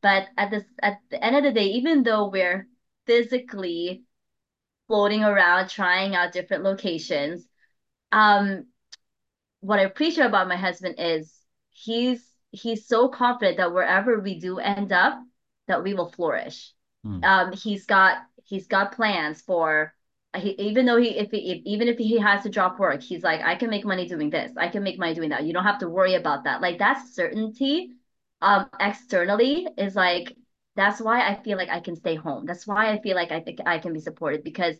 But at the end of the day, even though we're physically floating around, trying out different locations, what I appreciate about my husband is he's so confident that wherever we do end up, that we will flourish. He's got plans for, even if he has to drop work, he's like, I can make money doing this. I can make money doing that. You don't have to worry about that. Like, that certainty externally is like, that's why I feel like I can stay home. That's why I feel like I can be supported, because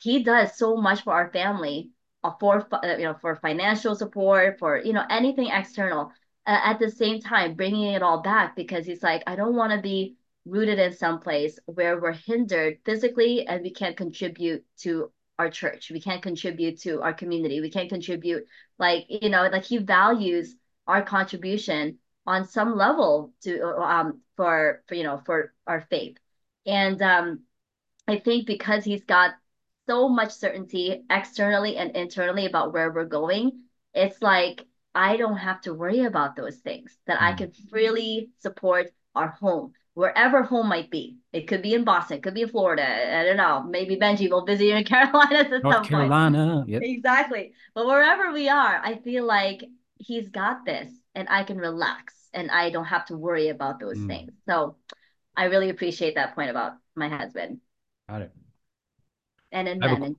he does so much for our family, for financial support, for, you know, anything external. At the same time, bringing it all back, because he's like, I don't want to be rooted in some place where we're hindered physically and we can't contribute to our church. We can't contribute to our community. We can't contribute, like, you know, like, he values our contribution on some level to for our faith. And I think because he's got so much certainty externally and internally about where we're going, it's like, I don't have to worry about those things, that I can freely support our home, wherever home might be. It could be in Boston, it could be in Florida, I don't know, maybe Benjy will visit you in North Carolina at some point. Yep. Exactly. But wherever we are, I feel like he's got this, and I can relax, and I don't have to worry about those things. So I really appreciate that point about my husband. Got it.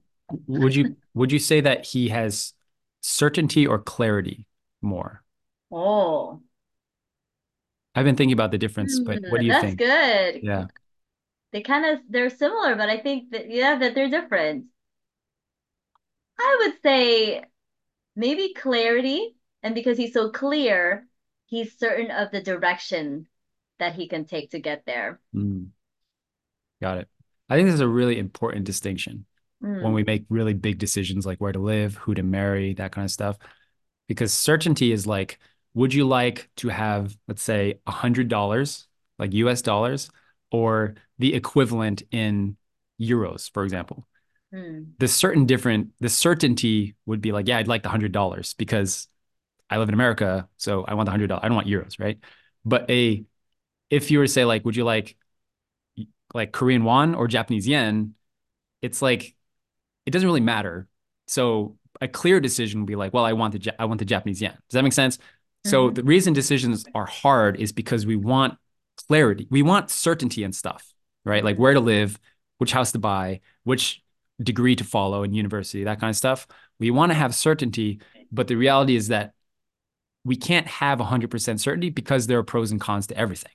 Would you say that he has certainty or clarity more? Oh, I've been thinking about the difference, but what do you think? That's good. Yeah, they're similar, but I think that they're different. I would say maybe clarity. And because he's so clear, he's certain of the direction that he can take to get there. Got it. I think this is a really important distinction when we make really big decisions, like where to live, who to marry, that kind of stuff. Because certainty is like, would you like to have, let's say, $100, like US dollars, or the equivalent in euros, for example? The certainty would be like, yeah, I'd like the $100 because I live in America, so I want the $100. I don't want euros, right? But if you were to say, like, would you like Korean won or Japanese yen? It's like, it doesn't really matter. So a clear decision would be like, well, I want the Japanese yen. Does that make sense? Mm-hmm. So the reason decisions are hard is because we want clarity. We want certainty and stuff, right? Like where to live, which house to buy, which degree to follow in university, that kind of stuff. We want to have certainty, but the reality is that we can't have 100% certainty because there are pros and cons to everything.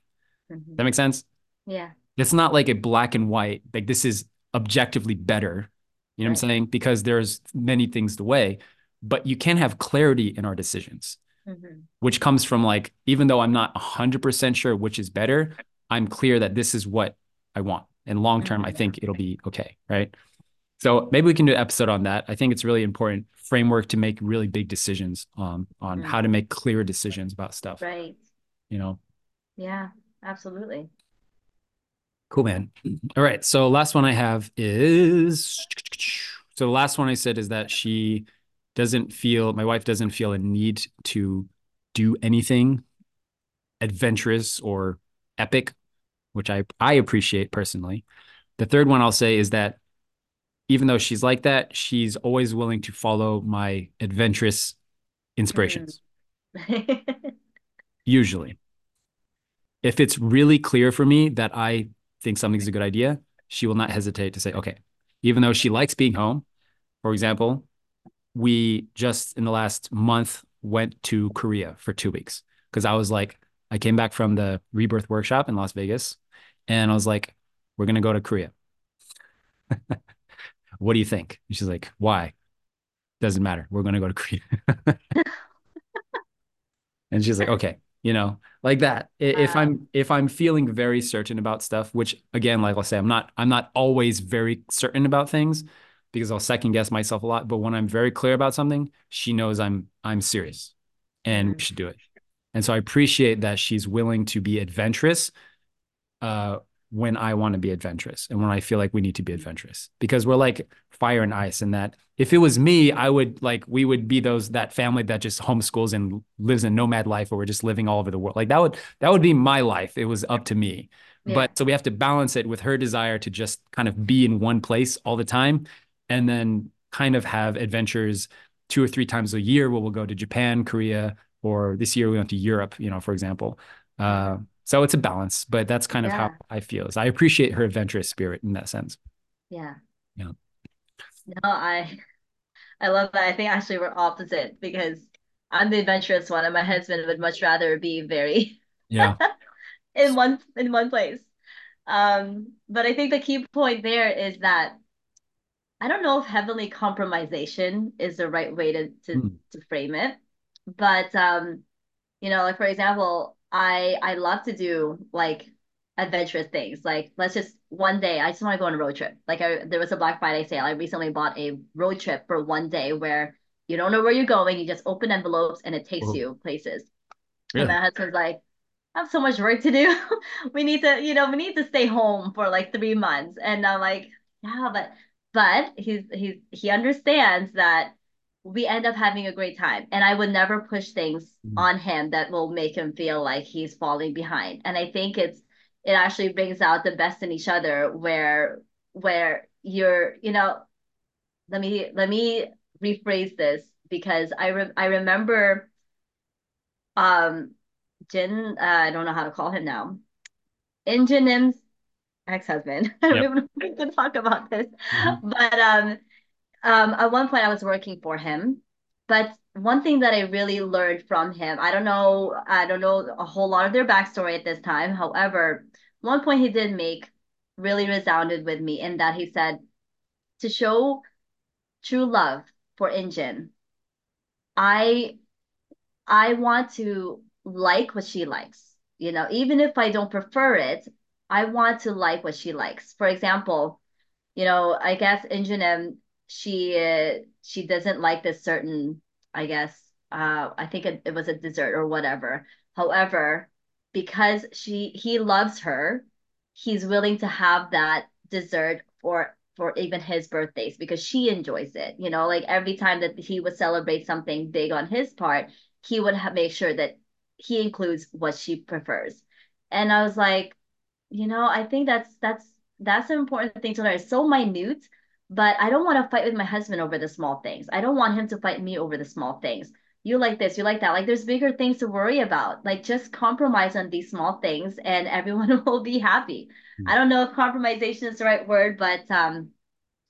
That makes sense? Yeah. It's not like a black and white, like this is objectively better. You know right. what I'm saying? Because there's many things to weigh, but you can have clarity in our decisions, mm-hmm. which comes from like, even though I'm not 100% sure which is better, I'm clear that this is what I want. And long-term, I think it'll be okay. Right. So maybe we can do an episode on that. I think it's really important framework to make really big decisions on how to make clear decisions about stuff. Right. You know? Yeah, absolutely. Cool, man. All right. So last one I have is, so the last one I said is that she doesn't feel, my wife doesn't feel a need to do anything adventurous or epic, which I appreciate personally. The third one I'll say is that even though she's like that, she's always willing to follow my adventurous inspirations. Usually. If it's really clear for me that I think something's a good idea, she will not hesitate to say, okay, even though she likes being home, for example, we just in the last month went to Korea for 2 weeks because I was like, I came back from the rebirth workshop in Las Vegas and I was like, we're going to go to Korea. What do you think? And she's like, why? Doesn't matter. We're going to go to Korea. And she's like, okay, you know, like that. If I'm feeling very certain about stuff, which again, like I'll say, I'm not always very certain about things because I'll second guess myself a lot. But when I'm very clear about something, she knows I'm serious and we should do it. And so I appreciate that she's willing to be adventurous when I want to be adventurous and when I feel like we need to be adventurous, because we're like fire and ice in that if it was me, I would like, we would be that family that just homeschools and lives a nomad life, or we're just living all over the world. Like that would be my life. It was up to me. Yeah. But so we have to balance it with her desire to just kind of be in one place all the time and then kind of have adventures 2 or 3 times a year where we'll go to Japan, Korea, or this year we went to Europe, you know, for example. So it's a balance, but that's kind of how I feel. Is I appreciate her adventurous spirit in that sense. Yeah. Yeah. No, I love that. I think actually we're opposite because I'm the adventurous one and my husband would much rather be very in one place. But I think the key point there is that I don't know if heavenly compromisation is the right way to frame it. But, you know, like, for example, I love to do like adventurous things. Like, let's just one day, I just want to go on a road trip. Like there was a Black Friday sale. I recently bought a road trip for one day where you don't know where you're going. You just open envelopes and it takes you places. Yeah. And my husband's like, I have so much work to do. we need to stay home for like 3 months. And I'm like, yeah, but he understands that we end up having a great time. And I would never push things on him that will make him feel like he's falling behind. And I think it actually brings out the best in each other where you're, you know, let me rephrase this because I remember Jin, I don't know how to call him now, In Jinim's ex-husband. Yep. I don't even know if we can talk about this, but at one point I was working for him, but one thing that I really learned from him, I don't know a whole lot of their backstory at this time. However, one point he did make really resounded with me in that he said, to show true love for Injin, I want to like what she likes. You know, even if I don't prefer it, I want to like what she likes. For example, you know, I guess Injin, she doesn't like this certain, I guess, I think it was a dessert or whatever. However, because he loves her, he's willing to have that dessert for even his birthdays because she enjoys it. You know, like every time that he would celebrate something big on his part, he would make sure that he includes what she prefers. And I was like, you know, I think that's an important thing to learn. It's so minute. But I don't want to fight with my husband over the small things. I don't want him to fight me over the small things. You like this, you like that. Like there's bigger things to worry about. Like just compromise on these small things and everyone will be happy. Mm-hmm. I don't know if compromisation is the right word, but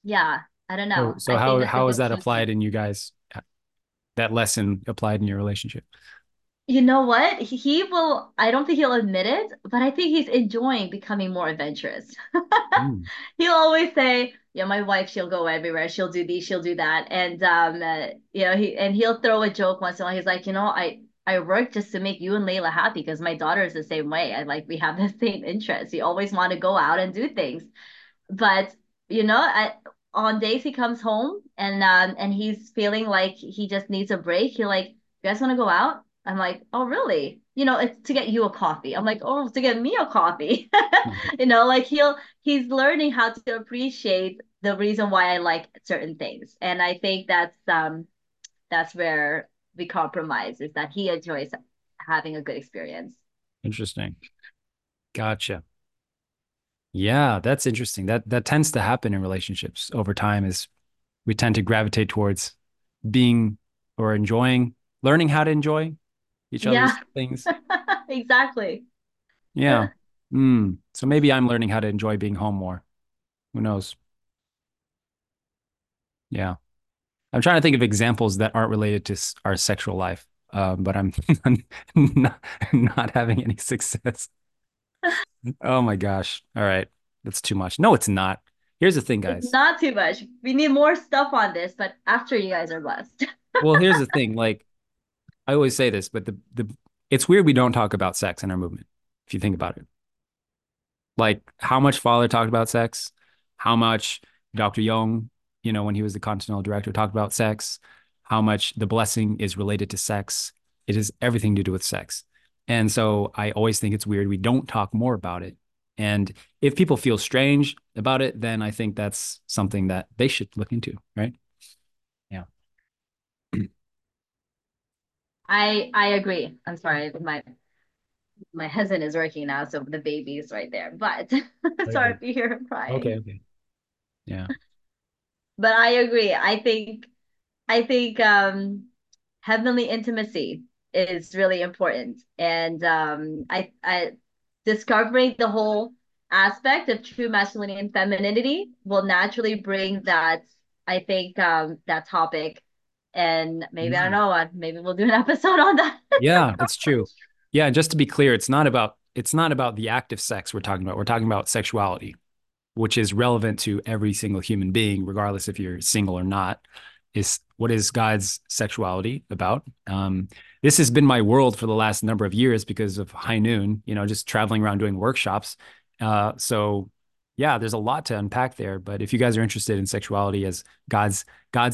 yeah, I don't know. So how is that applied in you guys, that lesson applied in your relationship? You know what? He will, I don't think he'll admit it, but I think he's enjoying becoming more adventurous. Mm. He'll always say, yeah, my wife, she'll go everywhere. She'll do this, she'll do that. And, you know, he'll throw a joke once in a while. He's like, you know, I work just to make you and Layla happy because my daughter is the same way. I like, we have the same interests. We always want to go out and do things. But, you know, on days he comes home and he's feeling like he just needs a break. He's like, you guys want to go out? I'm like, oh, really? You know, it's to get you a coffee. I'm like, oh, to get me a coffee. You know, like he's learning how to appreciate the reason why I like certain things. And I think that's where we compromise, is that he enjoys having a good experience. Interesting. Gotcha. Yeah, that's interesting. That tends to happen in relationships over time, is we tend to gravitate towards being or enjoying, learning how to enjoy each other's things. Exactly. Yeah. So maybe I'm learning how to enjoy being home more. Who knows? Yeah. I'm trying to think of examples that aren't related to our sexual life, but I'm not having any success. Oh my gosh. All right. That's too much. No, it's not. Here's the thing, guys. It's not too much. We need more stuff on this, but after you guys are blessed. Well, here's the thing. Like, I always say this, but it's weird we don't talk about sex in our movement, if you think about it. Like, how much Father talked about sex, how much Dr. Young, you know, when he was the Continental Director, talked about sex, how much the blessing is related to sex. It is everything to do with sex. And so I always think it's weird we don't talk more about it. And if people feel strange about it, then I think that's something that they should look into, right? Yeah. I agree. I'm sorry, my husband is working now, so the baby is right there. But sorry if you hear him crying. Okay. Yeah. But I agree. I think heavenly intimacy is really important, and I discovering the whole aspect of true masculinity and femininity will naturally bring that. I think that topic. And maybe, I don't know, maybe we'll do an episode on that. Yeah, that's true. Yeah, just to be clear, it's not about the act of sex we're talking about. We're talking about sexuality, which is relevant to every single human being, regardless if you're single or not. Is what is God's sexuality about? This has been my world for the last number of years because of High Noon, you know, just traveling around doing workshops. So yeah, there's a lot to unpack there, but if you guys are interested in sexuality as God's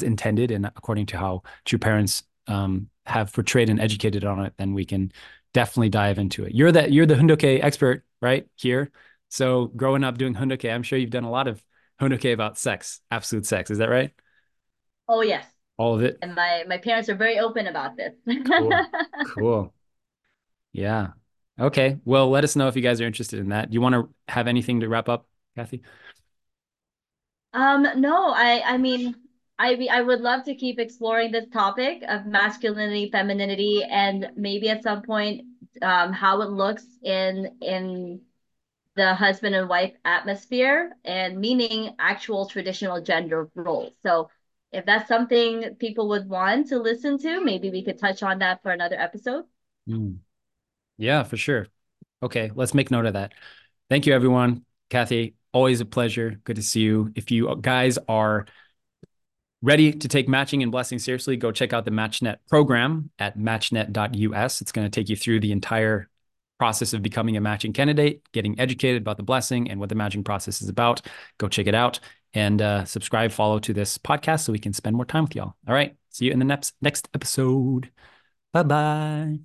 intended and according to how True Parents have portrayed and educated on it, then we can definitely dive into it. You're the Hundoke expert right here. So growing up doing Hundoke, I'm sure you've done a lot of Hundoke about sex, absolute sex. Is that right? Oh yes. All of it. And my parents are very open about this. Cool. Yeah. Okay. Well, let us know if you guys are interested in that. Do you want to have anything to wrap up, Kathy? No, I mean, I would love to keep exploring this topic of masculinity, femininity, and maybe at some point, how it looks in the husband and wife atmosphere, and meaning actual traditional gender roles. So if that's something people would want to listen to, maybe we could touch on that for another episode. Mm. Yeah, for sure. Okay. Let's make note of that. Thank you, everyone. Kathy, always a pleasure. Good to see you. If you guys are ready to take matching and blessing seriously, go check out the MatchNet program at matchnet.us. It's going to take you through the entire process of becoming a matching candidate, getting educated about the blessing and what the matching process is about. Go check it out and subscribe, follow to this podcast so we can spend more time with y'all. All right. See you in the next episode. Bye-bye.